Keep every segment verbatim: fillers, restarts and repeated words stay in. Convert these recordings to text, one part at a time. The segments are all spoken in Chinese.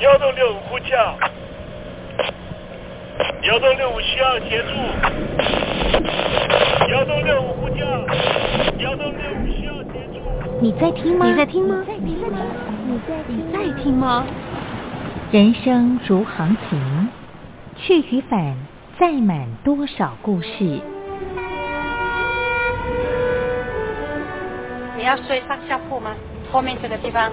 幺六六五呼叫，幺六六五需要协助，幺六六五呼叫，幺六六五需要协助。你在听吗？你在听吗？你在听吗？你在你在听吗？人生如航行，去与返，载满多少故事？你要睡上下铺吗？后面这个地方。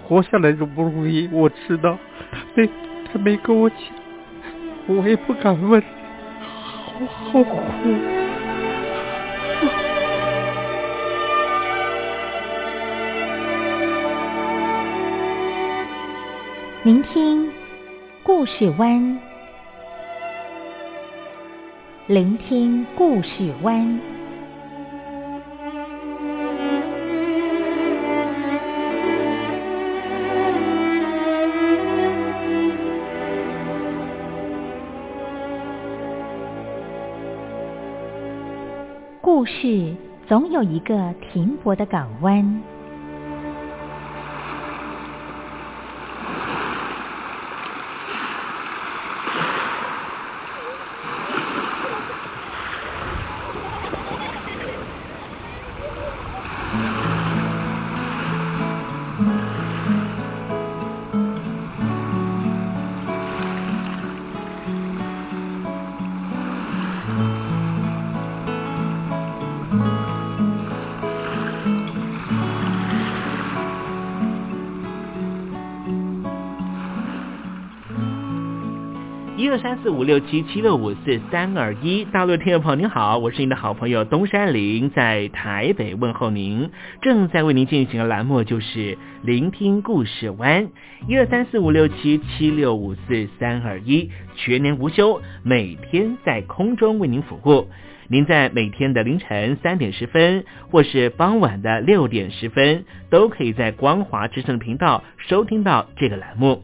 活下来都不容易，我知道。对，她没跟我讲，我也不敢问。我好苦。您听故事湾，聆听故事湾。故事总有一个停泊的港湾。六三四五六七七六五四三二一，大陆听众朋友您好，我是您的好朋友东山林，在台北问候您。正在为您进行的栏目就是聆听故事湾，一二三四五六七七六五四三二一，全年无休，每天在空中为您服务。您在每天的凌晨三点十分，或是傍晚的六点十分，都可以在光华之声的频道收听到这个栏目。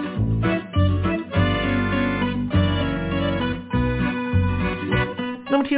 听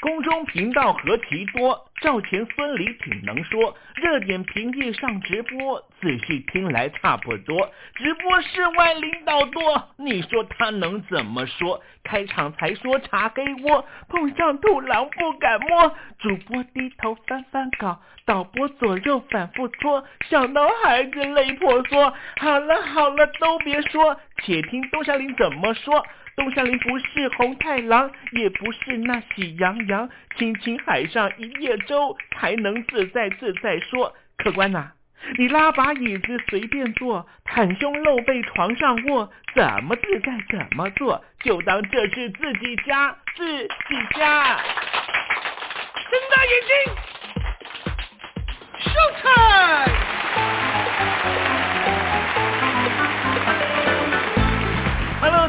空中频道何其多，赵钱孙李挺能说，热点评议上直播，仔细听来差不多。直播室外领导多，你说他能怎么说？开场才说茶黑窝，碰上兔狼不敢摸。主播低头翻翻稿，导播左右反复搓，小男孩子泪婆娑。好了好了，都别说，且听东山林怎么说。东山林不是红太狼，也不是那喜羊羊，青青海上一叶舟，才能自在自在说。客官呐、啊，你拉把椅子随便坐，袒胸露背床上卧，怎么自在怎么做，就当这是自己家，自己家。睁大眼睛 ，show time！Hello，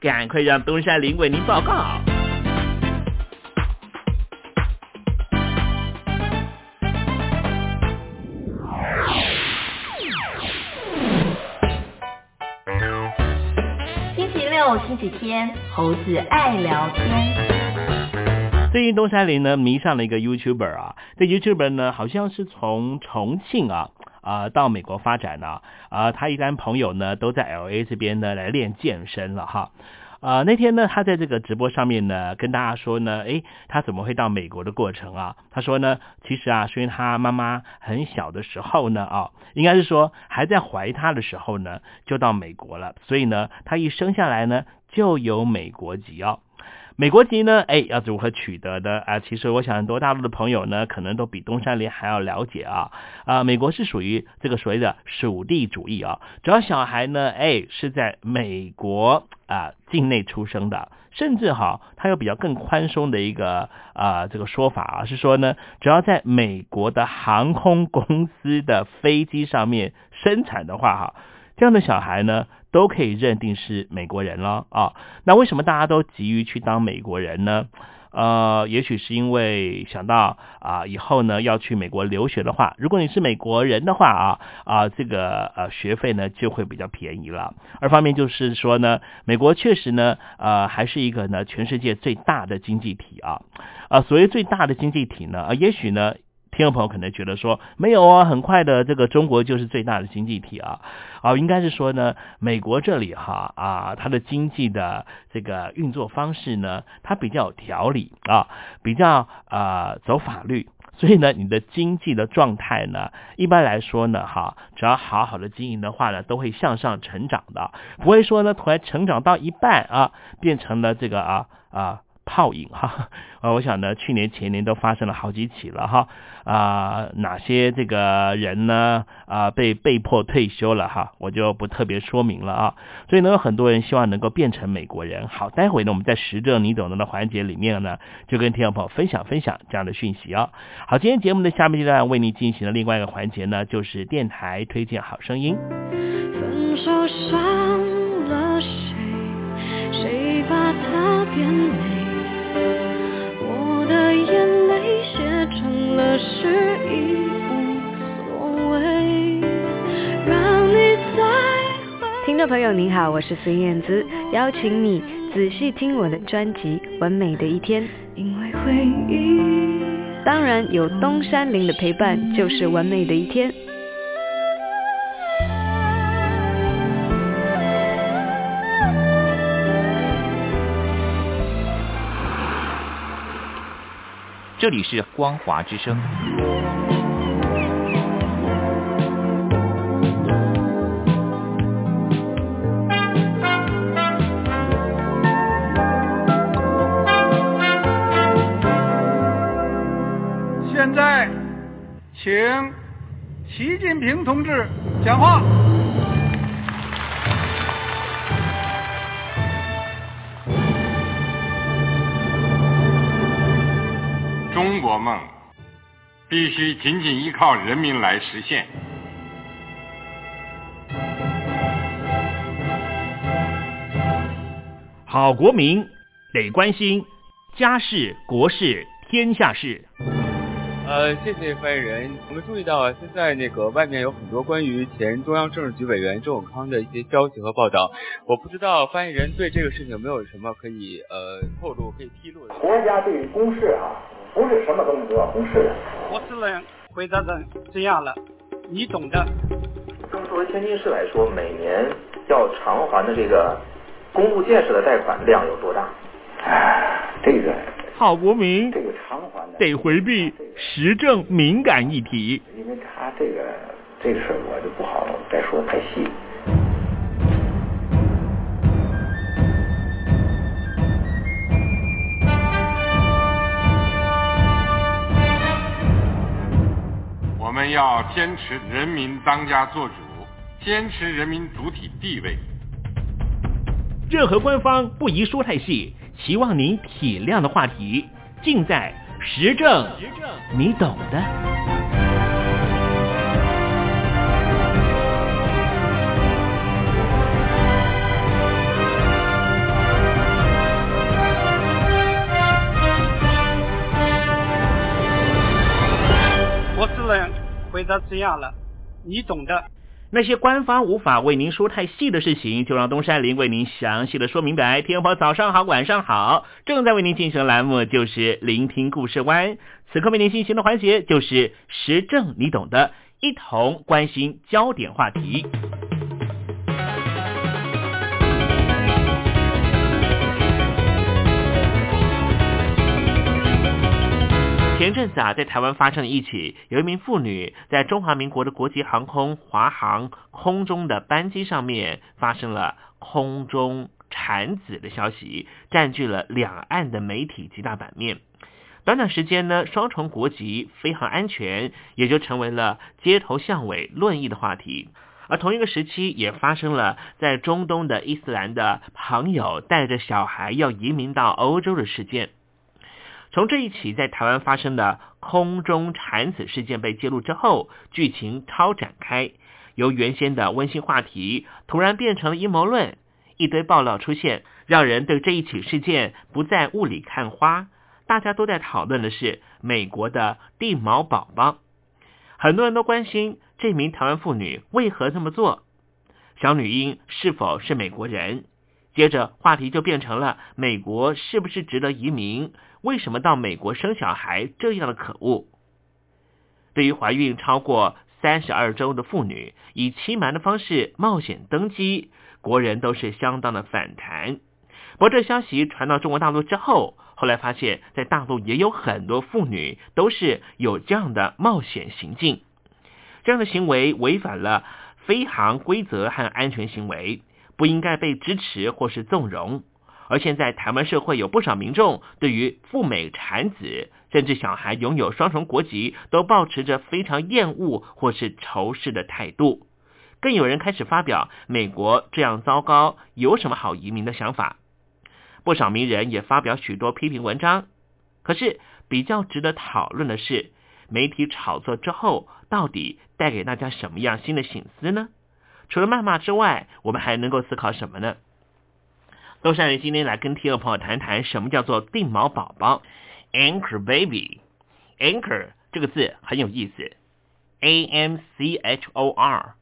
赶快让东山林为您报告。星期天，猴子爱聊天。最近东山林呢迷上了一个 YouTuber 啊，这 YouTuber 呢好像是从重庆啊啊、呃、到美国发展啊啊、呃，他一干朋友呢都在 L A 这边呢来练健身了哈。呃，那天呢，他在这个直播上面呢，跟大家说呢，诶，他怎么会到美国的过程啊？他说呢，其实啊，是因为他妈妈很小的时候呢，啊，应该是说还在怀他的时候呢，就到美国了，所以呢，他一生下来呢，就有美国籍哦。美国籍呢，诶，要如何取得的啊？其实我想很多大陆的朋友呢，可能都比东山林还要了解啊。啊，美国是属于这个所谓的属地主义啊，只要小孩呢，诶，是在美国啊境内出生的，甚至哈，它有比较更宽松的一个啊、呃、这个说法啊，是说呢，只要在美国的航空公司的飞机上面生产的话哈，这样的小孩呢都可以认定是美国人了啊。那为什么大家都急于去当美国人呢？呃，也许是因为想到啊、呃，以后呢要去美国留学的话，如果你是美国人的话啊啊、呃，这个呃学费呢就会比较便宜了。二方面就是说呢，美国确实呢呃还是一个呢全世界最大的经济体啊啊、呃，所谓最大的经济体呢，呃、也许呢。听众朋友可能觉得说没有啊，很快的这个中国就是最大的经济体啊，啊应该是说呢，美国这里哈啊，它的经济的这个运作方式呢，它比较有条理啊，比较啊、呃、走法律，所以呢，你的经济的状态呢，一般来说呢哈，只要好好的经营的话呢，都会向上成长的，不会说呢突然成长到一半啊，变成了这个啊啊。泡影哈，呃，我想呢，去年前年都发生了好几起了哈，啊、呃，哪些这个人呢，啊、呃，被被迫退休了哈，我就不特别说明了啊。所以呢，有很多人希望能够变成美国人。好，待会呢，我们在时政你懂的环节里面呢，就跟听众朋友分享分享这样的讯息啊。好，今天节目的下面阶段为您进行的另外一个环节呢，就是电台推荐好声音。分手伤了谁？谁把它变美？眼泪写成了诗意，无所谓，让你再回。听众朋友您好，我是孙燕姿，邀请你仔细听我的专辑《完美的一天》，因为回忆，当然有东山林的陪伴，就是完美的一天。这里是光华之声，现在请习近平同志讲话。中国梦必须紧紧依靠人民来实现。好国民得关心家事、国事、天下事。呃，谢谢发言人。我们注意到啊，现在那个外面有很多关于前中央政治局委员周永康的一些消息和报道，我不知道发言人对这个事情有没有什么可以呃透露、可以披露的。国家对于公事啊。不是什么东西都要公示的。我只能回答成这样了，你懂的。那么作为天津市来说，每年要偿还的这个公路建设的贷款量有多大？唉，这个好国民这个偿还的得回避时政敏感议题。因为他这个这个事我就不好再说太细。我们要坚持人民当家作主，坚持人民主体地位。任何官方不宜说太细，希望您体谅的话题，尽在时政，你懂的。回答这样了，你懂的。那些官方无法为您说太细的事情，就让东山林为您详细的说明白。听众朋友早上好，晚上好，正在为您进行的栏目就是聆听故事湾，此刻为您进行的环节就是时政你懂的，一同关心焦点话题。前阵子啊，在台湾发生了一起有一名妇女在中华民国的国际航空华航空中的班机上面发生了空中产子的消息，占据了两岸的媒体极大版面。短短时间呢，双重国籍、飞航安全也就成为了街头巷尾论议的话题。而同一个时期也发生了在中东的伊斯兰的朋友带着小孩要移民到欧洲的事件。从这一起在台湾发生的空中产子事件被揭露之后，剧情超展开，由原先的温馨话题突然变成了阴谋论，一堆爆料出现，让人对这一起事件不再雾里看花。大家都在讨论的是美国的地毛宝宝，很多人都关心这名台湾妇女为何这么做，小女婴是否是美国人。接着话题就变成了美国是不是值得移民，为什么到美国生小孩这样的可恶。对于怀孕超过三十二周的妇女以欺瞒的方式冒险登机，国人都是相当的反弹。不过这消息传到中国大陆之后，后来发现在大陆也有很多妇女都是有这样的冒险行径，这样的行为违反了飞航规则和安全行为，不应该被支持或是纵容。而现在台湾社会有不少民众对于赴美产子甚至小孩拥有双重国籍都抱持着非常厌恶或是仇视的态度，更有人开始发表美国这样糟糕有什么好移民的想法，不少名人也发表许多批评文章。可是比较值得讨论的是媒体炒作之后到底带给大家什么样新的省思呢？除了谩骂之外，我们还能够思考什么呢？东山林今天来跟听众朋友谈谈什么叫做地毛宝宝 Anchor baby。 Anchor 这个字很有意思， A M C H O R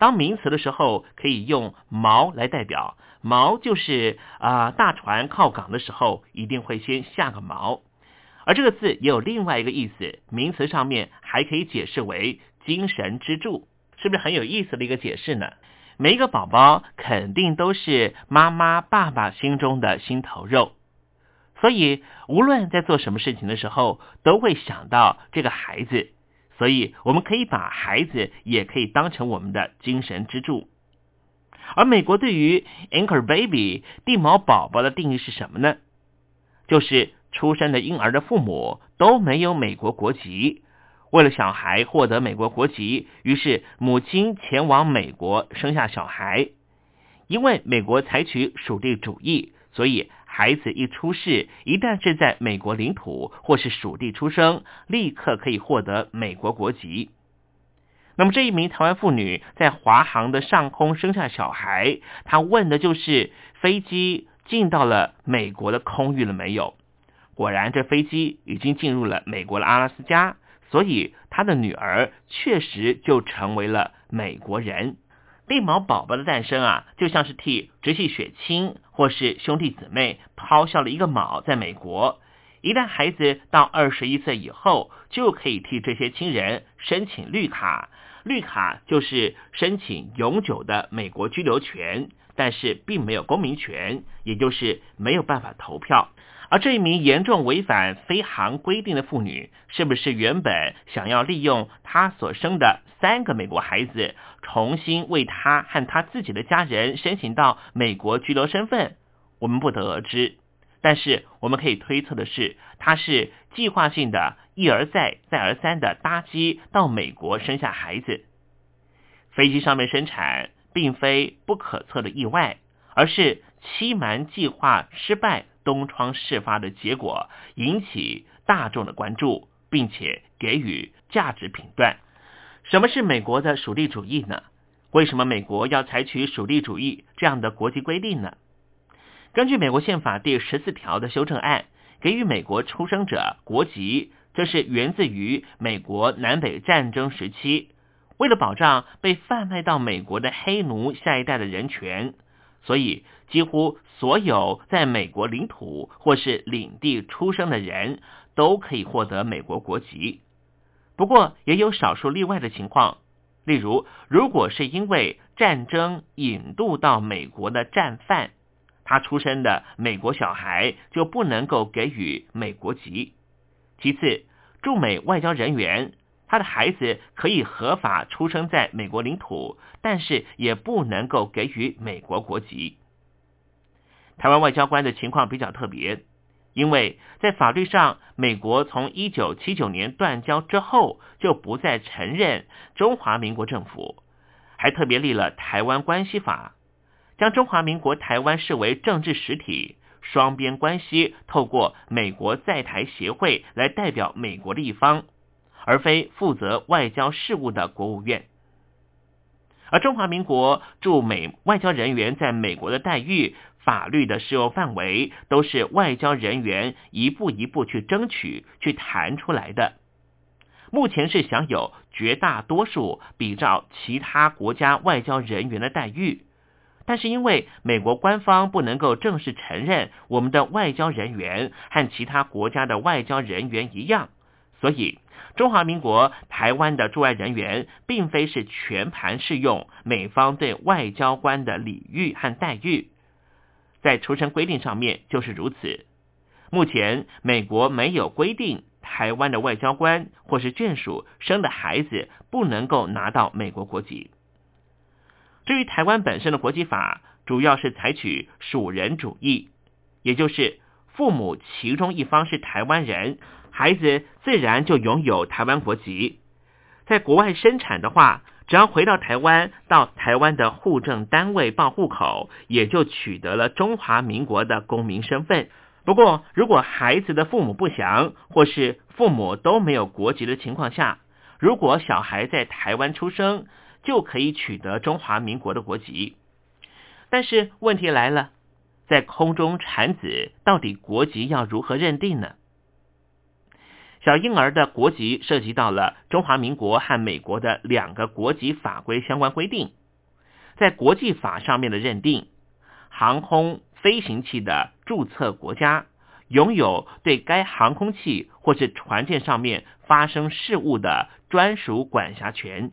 当名词的时候可以用锚来代表，锚就是、呃、大船靠港的时候一定会先下个锚。而这个字也有另外一个意思，名词上面还可以解释为精神支柱，是不是很有意思的一个解释呢？每一个宝宝肯定都是妈妈爸爸心中的心头肉，所以无论在做什么事情的时候都会想到这个孩子，所以我们可以把孩子也可以当成我们的精神支柱。而美国对于 Anchor baby 地毛宝宝的定义是什么呢？就是出生的婴儿的父母都没有美国国籍，为了小孩获得美国国籍，于是母亲前往美国生下小孩。因为美国采取属地主义，所以孩子一出世，一旦是在美国领土或是属地出生，立刻可以获得美国国籍。那么这一名台湾妇女在华航的上空生下小孩，她问的就是飞机进到了美国的空域了没有？果然这飞机已经进入了美国的阿拉斯加，所以他的女儿确实就成为了美国人。地毛宝宝的诞生啊，就像是替直系血亲或是兄弟姊妹抛下了一个锚在美国，一旦孩子到二十一岁以后，就可以替这些亲人申请绿卡，绿卡就是申请永久的美国居留权，但是并没有公民权，也就是没有办法投票。而这一名严重违反飞航规定的妇女，是不是原本想要利用她所生的三个美国孩子，重新为她和她自己的家人申请到美国居留身份？我们不得而知，但是我们可以推测的是，她是计划性的一而再再而三的搭机到美国生下孩子。飞机上面生产并非不可测的意外，而是欺瞒计划失败东窗事发的结果，引起大众的关注，并且给予价值评断。什么是美国的属地主义呢？为什么美国要采取属地主义这样的国籍规定呢？根据美国宪法第十四条的修正案，给予美国出生者国籍这是源自于美国南北战争时期，为了保障被贩卖到美国的黑奴下一代的人权，所以几乎所有在美国领土或是领地出生的人都可以获得美国国籍。不过也有少数例外的情况，例如如果是因为战争引渡到美国的战犯，他出生的美国小孩就不能够给予美国籍。其次，驻美外交人员，他的孩子可以合法出生在美国领土，但是也不能够给予美国国籍。台湾外交官的情况比较特别，因为在法律上，美国从一九七九年断交之后就不再承认中华民国政府，还特别立了《台湾关系法》，将中华民国台湾视为政治实体，双边关系透过美国在台协会来代表美国的一方，而非负责外交事务的国务院。而中华民国驻美外交人员在美国的待遇、法律的适用范围，都是外交人员一步一步去争取、去谈出来的。目前是享有绝大多数比照其他国家外交人员的待遇，但是因为美国官方不能够正式承认我们的外交人员和其他国家的外交人员一样，所以中华民国台湾的驻外人员并非是全盘适用美方对外交官的礼遇和待遇，在出生规定上面就是如此。目前美国没有规定台湾的外交官或是眷属生的孩子不能够拿到美国国籍。至于台湾本身的国籍法，主要是采取属人主义，也就是父母其中一方是台湾人，孩子自然就拥有台湾国籍。在国外生产的话，只要回到台湾，到台湾的户政单位报户口，也就取得了中华民国的公民身份。不过如果孩子的父母不详，或是父母都没有国籍的情况下，如果小孩在台湾出生，就可以取得中华民国的国籍。但是问题来了，在空中产子到底国籍要如何认定呢？小婴儿的国籍涉及到了中华民国和美国的两个国籍法规相关规定。在国际法上面的认定，航空飞行器的注册国家拥有对该航空器或是船舰上面发生事务的专属管辖权。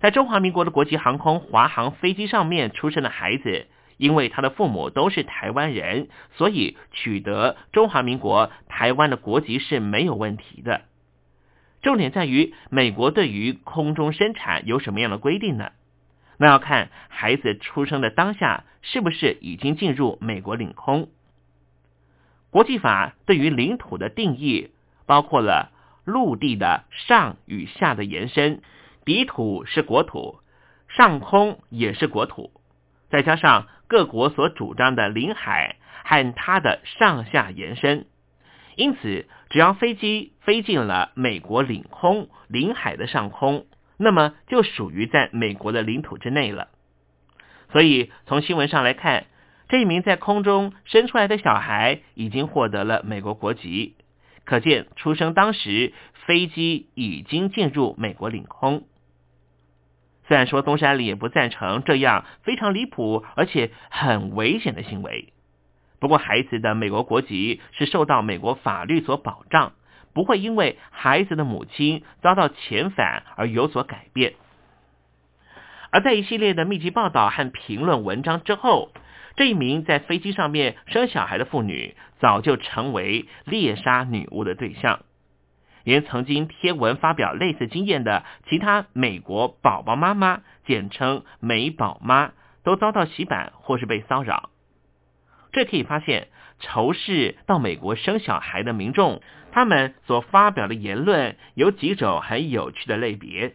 在中华民国的国际航空华航飞机上面出生的孩子，因为他的父母都是台湾人，所以取得中华民国台湾的国籍是没有问题的。重点在于美国对于空中生产有什么样的规定呢？那要看孩子出生的当下是不是已经进入美国领空。国际法对于领土的定义包括了陆地的上与下的延伸，底土是国土，上空也是国土，再加上各国所主张的领海和它的上下延伸，因此只要飞机飞进了美国领空、领海的上空，那么就属于在美国的领土之内了。所以从新闻上来看，这一名在空中生出来的小孩已经获得了美国国籍，可见出生当时飞机已经进入美国领空。虽然说东山里也不赞成这样非常离谱而且很危险的行为，不过孩子的美国国籍是受到美国法律所保障，不会因为孩子的母亲遭到遣返而有所改变。而在一系列的密集报道和评论文章之后，这一名在飞机上面生小孩的妇女早就成为猎杀女巫的对象，连曾经贴文发表类似经验的其他美国宝宝妈妈，简称美宝妈，都遭到洗版或是被骚扰。这可以发现，仇视到美国生小孩的民众，他们所发表的言论有几种很有趣的类别。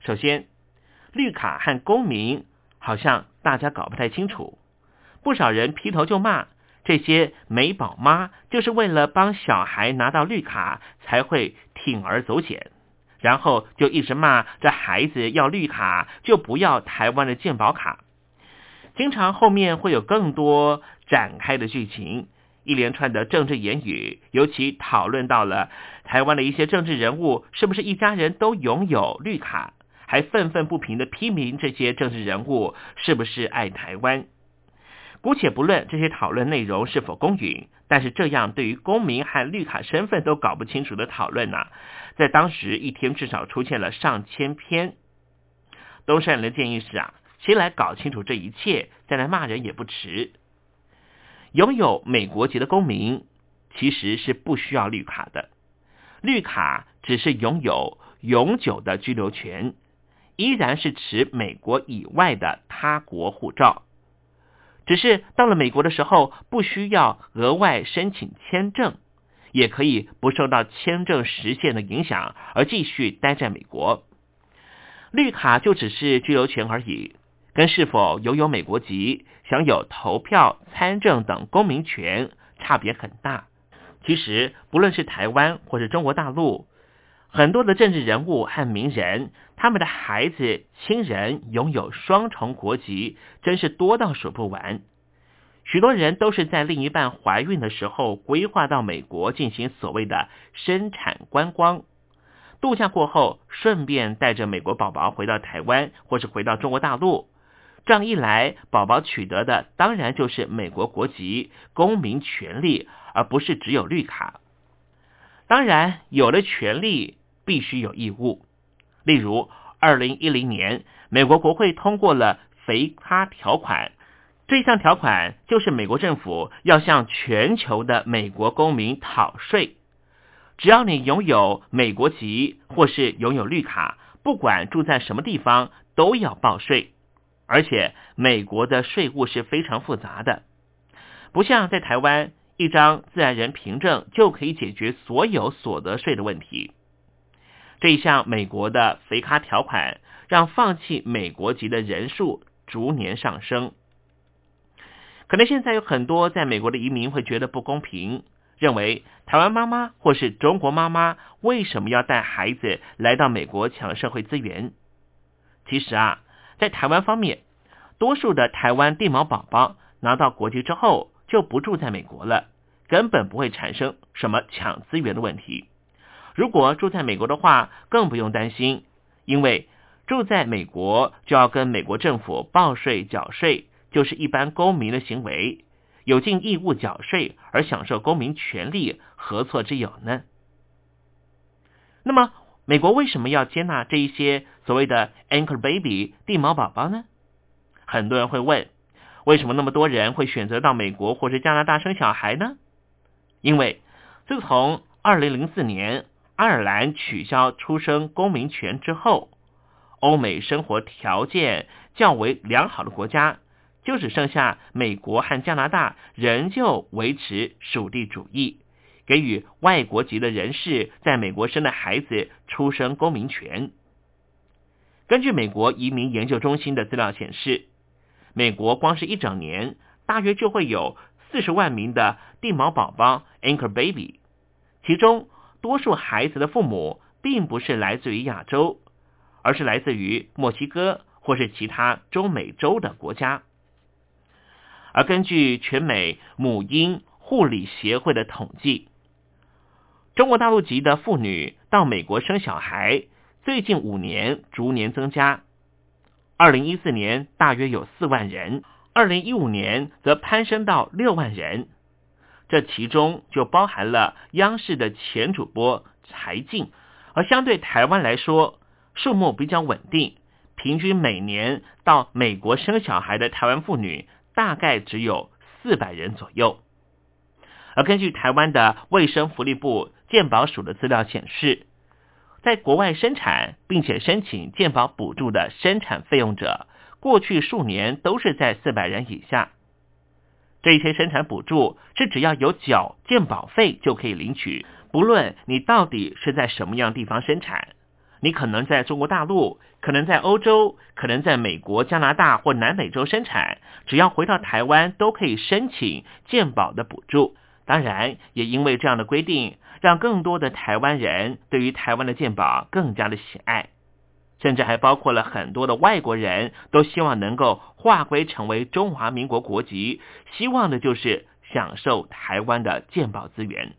首先，绿卡和公民好像大家搞不太清楚，不少人劈头就骂这些美宝妈就是为了帮小孩拿到绿卡才会铤而走险，然后就一直骂这孩子要绿卡就不要台湾的健保卡。经常后面会有更多展开的剧情，一连串的政治言语，尤其讨论到了台湾的一些政治人物是不是一家人都拥有绿卡，还愤愤不平的批评这些政治人物是不是爱台湾。姑且不论这些讨论内容是否公允，但是这样对于公民和绿卡身份都搞不清楚的讨论呢、啊，在当时一天至少出现了上千篇。东山人的建议是啊，先来搞清楚这一切，再来骂人也不迟。拥有美国籍的公民其实是不需要绿卡的，绿卡只是拥有永久的居留权，依然是持美国以外的他国护照，只是到了美国的时候不需要额外申请签证，也可以不受到签证时限的影响而继续待在美国。绿卡就只是居留权而已，跟是否拥有美国籍、享有投票、参政等公民权差别很大。其实不论是台湾或是中国大陆，很多的政治人物和名人，他们的孩子、亲人拥有双重国籍，真是多到数不完。许多人都是在另一半怀孕的时候规划到美国进行所谓的生产观光，度假过后顺便带着美国宝宝回到台湾或是回到中国大陆，这样一来宝宝取得的当然就是美国国籍、公民权利，而不是只有绿卡。当然有了权利必须有义务，例如二零一零年美国国会通过了肥咖条款，这项条款就是美国政府要向全球的美国公民讨税，只要你拥有美国籍或是拥有绿卡，不管住在什么地方都要报税，而且美国的税务是非常复杂的，不像在台湾一张自然人凭证就可以解决所有所得税的问题。这一项美国的肥咖条款让放弃美国籍的人数逐年上升。可能现在有很多在美国的移民会觉得不公平，认为台湾妈妈或是中国妈妈为什么要带孩子来到美国抢社会资源。其实啊，在台湾方面，多数的台湾地毛宝宝拿到国籍之后就不住在美国了，根本不会产生什么抢资源的问题。如果住在美国的话更不用担心，因为住在美国就要跟美国政府报税缴税，就是一般公民的行为，有尽义务缴税而享受公民权利，何错之有呢？那么美国为什么要接纳这一些所谓的 Anchor baby 地毛宝宝呢？很多人会问，为什么那么多人会选择到美国或是加拿大生小孩呢？因为自从二零零四年爱尔兰取消出生公民权之后，欧美生活条件较为良好的国家就只剩下美国和加拿大仍旧维持属地主义，给予外国籍的人士在美国生的孩子出生公民权。根据美国移民研究中心的资料显示，美国光是一整年大约就会有四十万名的地毛宝宝 Anchor baby， 其中多数孩子的父母并不是来自于亚洲，而是来自于墨西哥或是其他中美洲的国家。而根据全美母婴护理协会的统计，中国大陆籍的妇女到美国生小孩最近五年逐年增加，二零一四年大约有四万人，二零一五年则攀升到六万人，这其中就包含了央视的前主播柴静。而相对台湾来说数目比较稳定，平均每年到美国生小孩的台湾妇女大概只有四百人左右。而根据台湾的卫生福利部健保署的资料显示，在国外生产并且申请健保补助的生产费用者，过去数年都是在四百人以下。这些生产补助是只要有缴健保费就可以领取，不论你到底是在什么样地方生产，你可能在中国大陆，可能在欧洲，可能在美国、加拿大或南美洲生产，只要回到台湾都可以申请健保的补助。当然也因为这样的规定，让更多的台湾人对于台湾的健保更加的喜爱，甚至还包括了很多的外国人都希望能够划归成为中华民国国籍，希望的就是享受台湾的健保资源。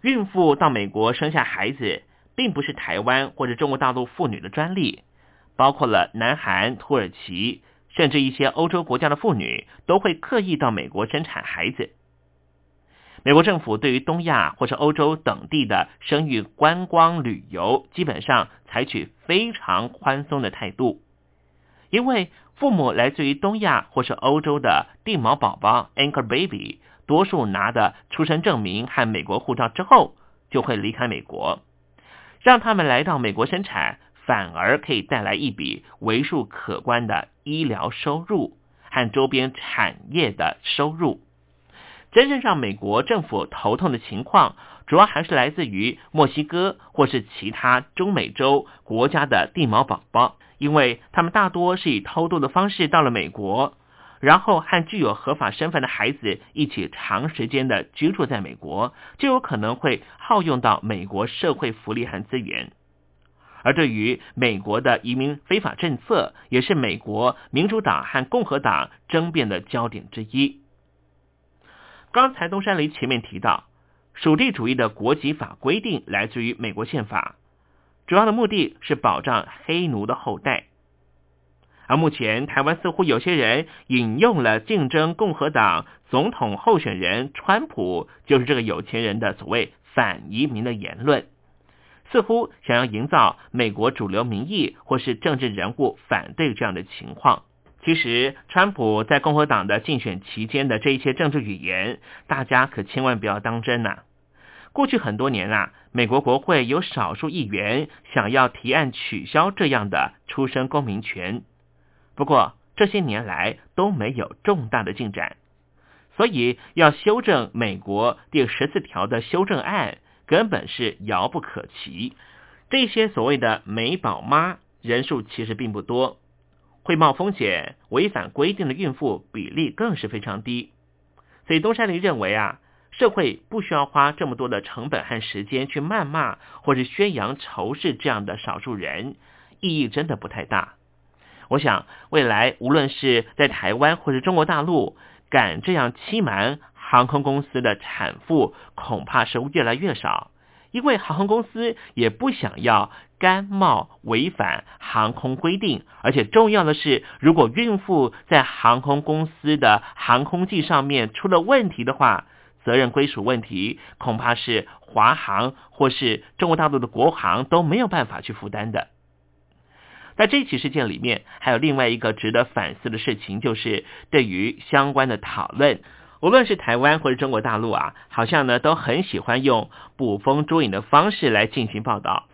孕妇到美国生下孩子并不是台湾或者中国大陆妇女的专利，包括了南韩、土耳其甚至一些欧洲国家的妇女都会刻意到美国生产孩子。美国政府对于东亚或是欧洲等地的生育观光旅游基本上采取非常宽松的态度，因为父母来自于东亚或是欧洲的地毛宝宝 Anchor baby 多数拿的出生证明和美国护照之后就会离开美国，让他们来到美国生产反而可以带来一笔为数可观的医疗收入和周边产业的收入。真正让美国政府头痛的情况主要还是来自于墨西哥或是其他中美洲国家的地毛宝宝，因为他们大多是以偷渡的方式到了美国，然后和具有合法身份的孩子一起长时间的居住在美国，就有可能会耗用到美国社会福利和资源。而对于美国的移民非法政策，也是美国民主党和共和党争辩的焦点之一。刚才东山林前面提到，属地主义的国籍法规定来自于美国宪法，主要的目的是保障黑奴的后代。而目前台湾似乎有些人引用了竞争共和党总统候选人川普就是这个有钱人的所谓反移民的言论，似乎想要营造美国主流民意或是政治人物反对这样的情况。其实川普在共和党的竞选期间的这一些政治语言，大家可千万不要当真啊。过去很多年啊，美国国会有少数议员想要提案取消这样的出生公民权，不过这些年来都没有重大的进展，所以要修正美国第十四条的修正案根本是遥不可及。这些所谓的美宝妈人数其实并不多，会冒风险违反规定的孕妇比例更是非常低，所以东山林认为啊，社会不需要花这么多的成本和时间去谩骂或是宣扬仇视这样的少数人，意义真的不太大。我想未来无论是在台湾或是中国大陆，敢这样欺瞒航空公司的产妇恐怕是越来越少，因为航空公司也不想要甘冒违反航空规定，而且重要的是，如果孕妇在航空公司的航空器上面出了问题的话，责任归属问题恐怕是华航或是中国大陆的国航都没有办法去负担的。在这起事件里面，还有另外一个值得反思的事情，就是对于相关的讨论，无论是台湾或是中国大陆啊，好像呢都很喜欢用捕风捉影的方式来进行报道。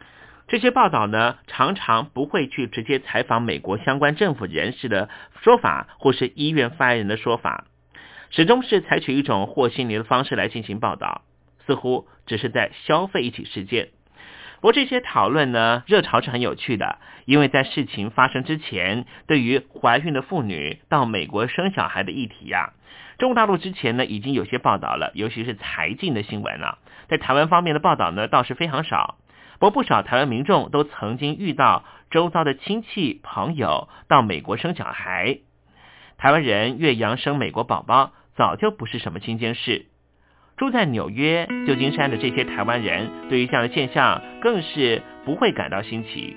这些报道呢常常不会去直接采访美国相关政府人士的说法或是医院发言人的说法，始终是采取一种和稀泥的方式来进行报道，似乎只是在消费一起事件。不过这些讨论呢热潮是很有趣的，因为在事情发生之前，对于怀孕的妇女到美国生小孩的议题啊，中国大陆之前呢已经有些报道了，尤其是财经的新闻啊，在台湾方面的报道呢倒是非常少。不过不少台湾民众都曾经遇到周遭的亲戚朋友到美国生小孩，台湾人越洋生美国宝宝早就不是什么新鲜事，住在纽约、旧金山的这些台湾人对于这样的现象更是不会感到新奇。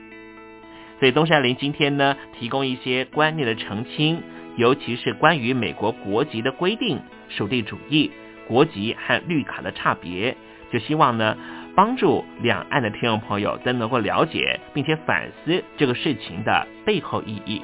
所以东山林今天呢提供一些观念的澄清，尤其是关于美国国籍的规定、属地主义、国籍和绿卡的差别，就希望呢帮助两岸的听众朋友都能够了解并且反思这个事情的背后意义。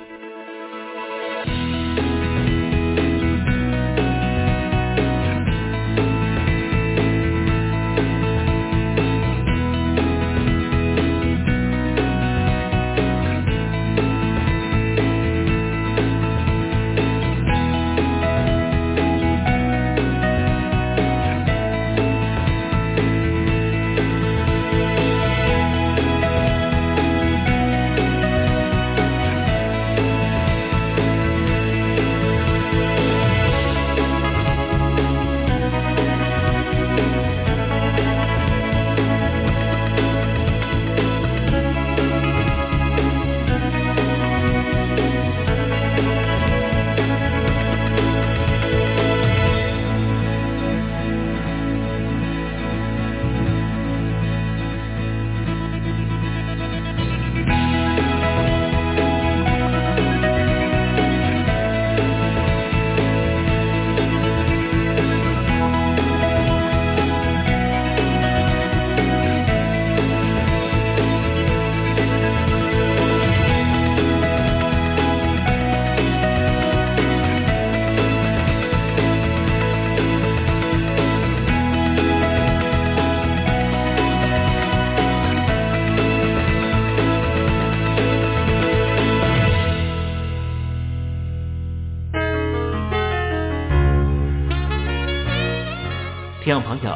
听众朋友，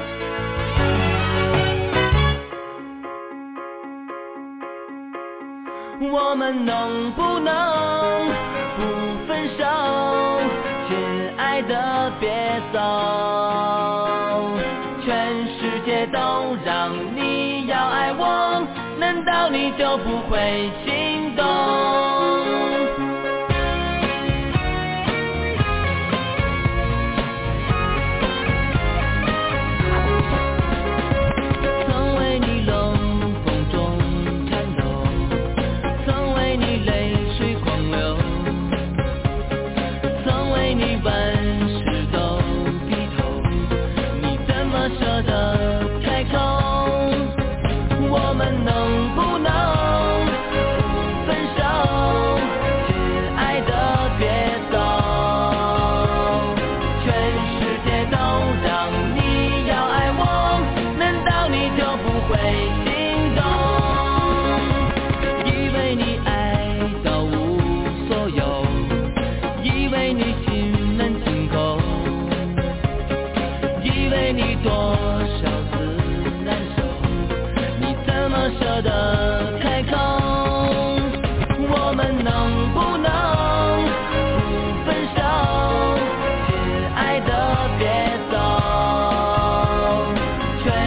我们能不能不分手，亲爱的别走，全世界都让你要爱我，难道你就不会心动？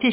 这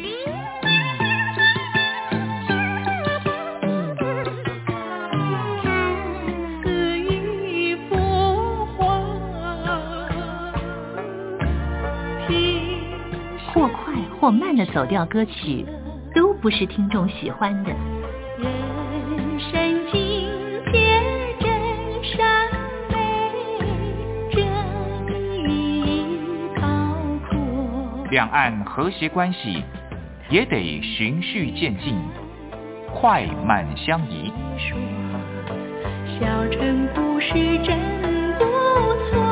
或慢的走调歌曲都不是听众喜欢的。人生境界真善美，真意包括。两岸和谐关系也得循序渐进，快慢相宜。小城故事真不错。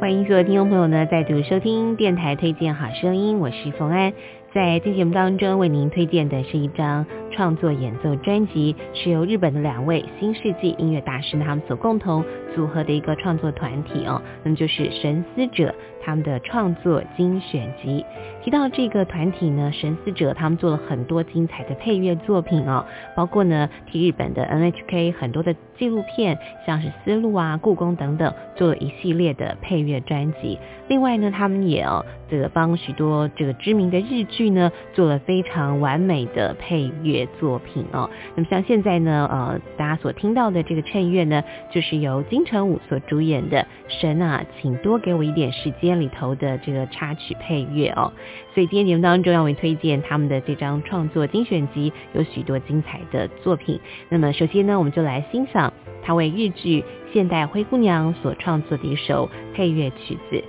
欢迎所有听众朋友呢再度收听电台推荐好声音，我是冯安。在这节目当中为您推荐的是一张创作演奏专辑，是由日本的两位新世纪音乐大师他们所共同组合的一个创作团体哦，那么就是神思者他们的创作精选集。提到这个团体呢，神思者他们做了很多精彩的配乐作品哦，包括呢替日本的 N H K 很多的纪录片，像是丝路啊、故宫等等，做了一系列的配乐专辑。另外呢，他们也哦这个帮许多这个知名的日剧呢做了非常完美的配乐作品哦。那么像现在呢，呃，大家所听到的这个衬乐呢，就是由金城武所主演的《神啊，请多给我一点时间》里头的这个插曲配乐哦。所以今天节目当中要为推荐他们的这张创作精选集，有许多精彩的作品。那么首先呢，我们就来欣赏他为日剧《现代灰姑娘》所创作的一首配乐曲子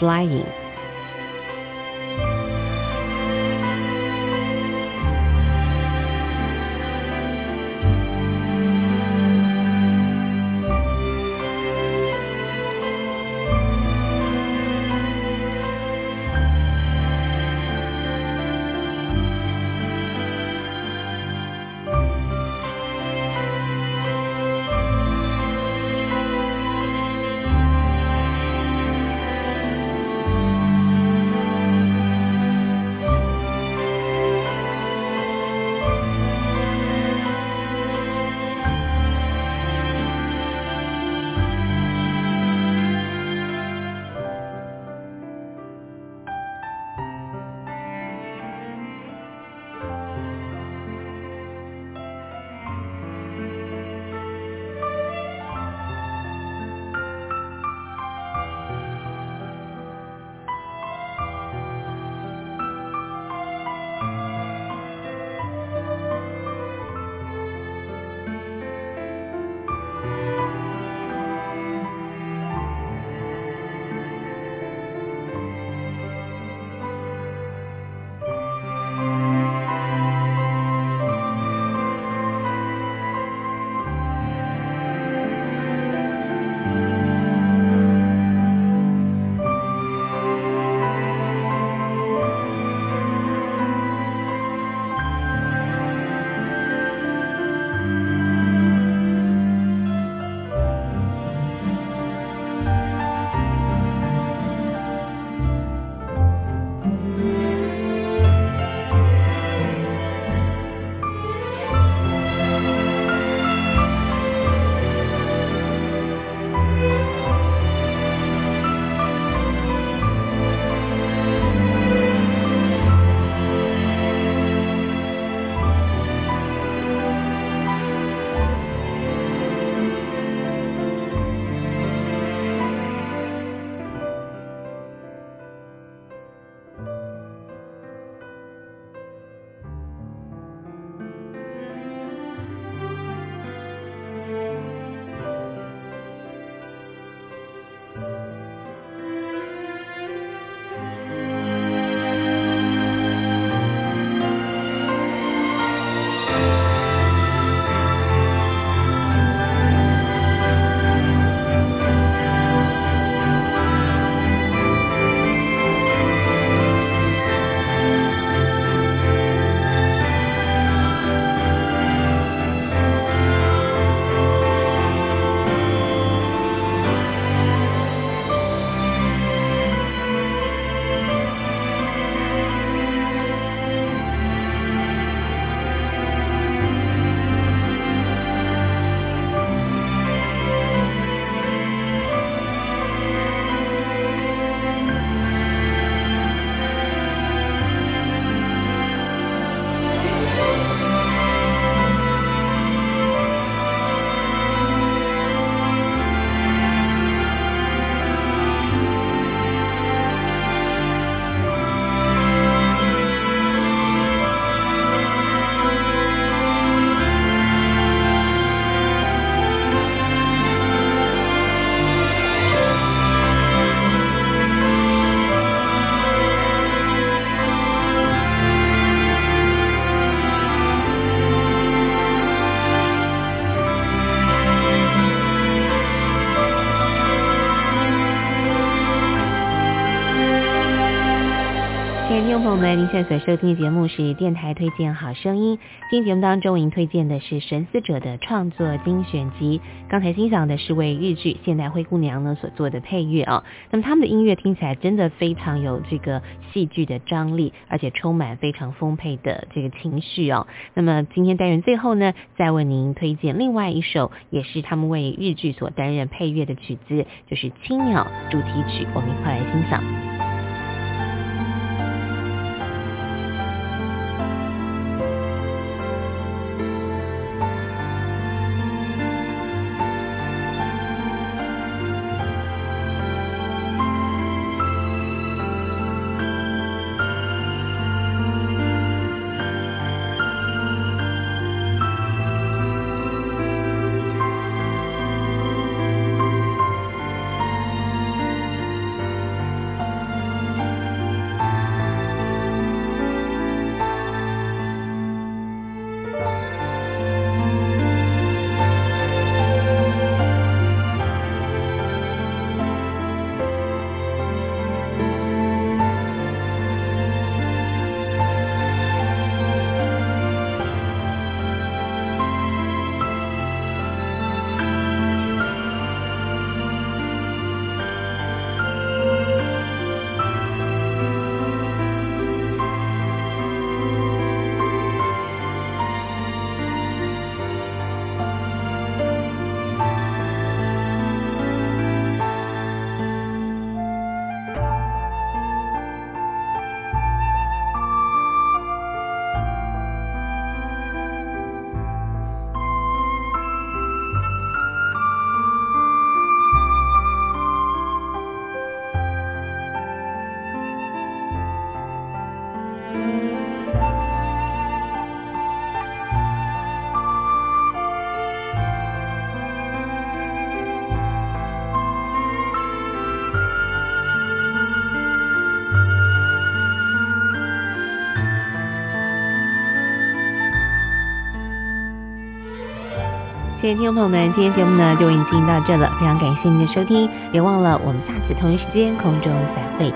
《Flying》。听众朋友们，您现在所收听的节目是电台推荐好声音。今天节目当中，为您推荐的是神思者的创作精选集。刚才欣赏的是为日剧《现代灰姑娘》呢所做的配乐哦。那么他们的音乐听起来真的非常有这个戏剧的张力，而且充满非常丰沛的这个情绪哦。那么今天单元最后呢，再为您推荐另外一首，也是他们为日剧所担任配乐的曲子，就是《青鸟》主题曲。我们一块来欣赏。谢谢听众朋友们，今天节目呢就为您进行到这了，非常感谢您的收听，别忘了我们下次同一时间空中再会。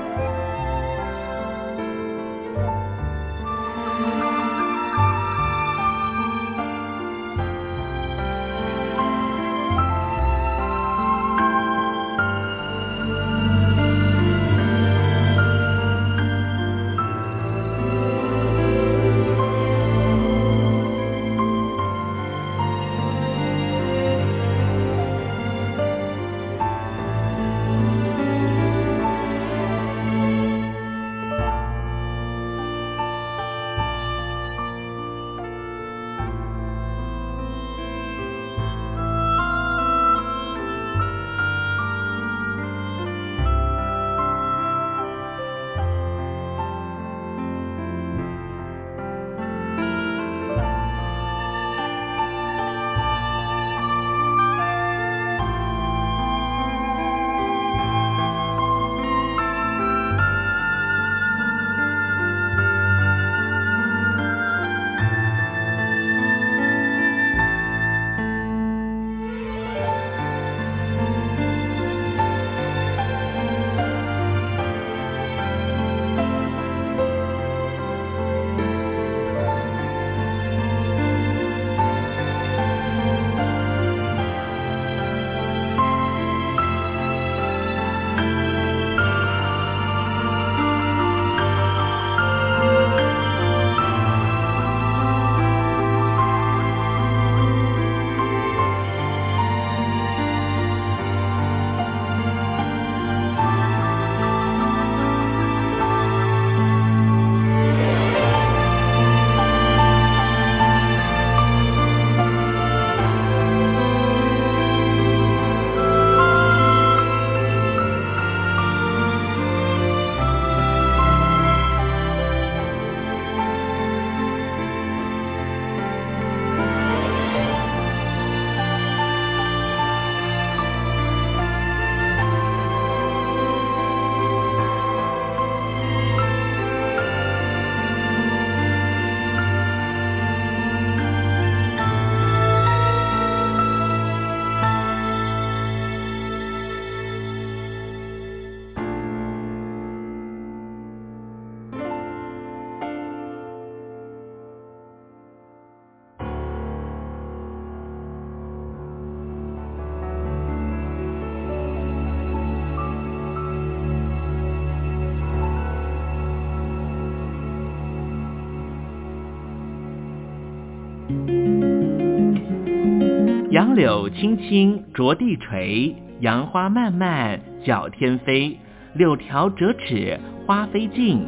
杨柳青青着地垂，杨花漫漫搅天飞。柳条折尺花飞尽，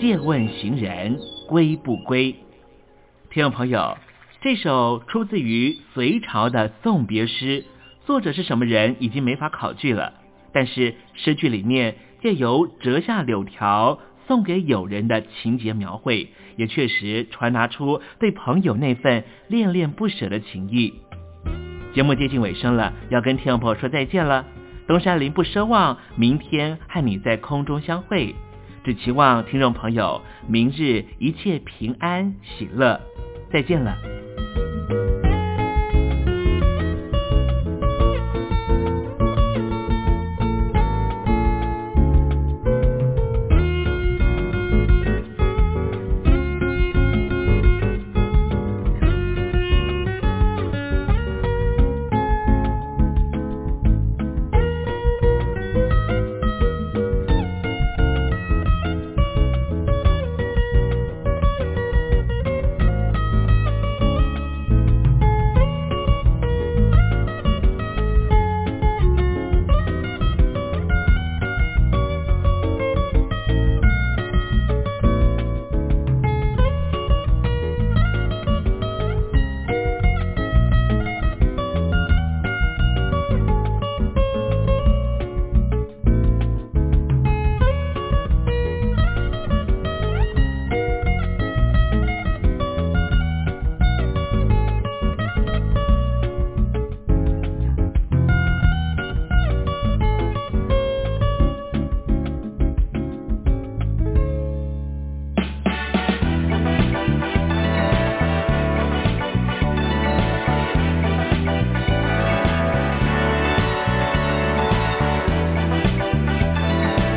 借问行人归不归？听众朋友，这首出自于隋朝的送别诗，作者是什么人已经没法考据了，但是诗句里面借由折下柳条送给友人的情节描绘，也确实传达出对朋友那份恋恋不舍的情谊。节目接近尾声了，要跟听众朋友说再见了。东山林不奢望明天和你在空中相会，只期望听众朋友明日一切平安喜乐。再见了。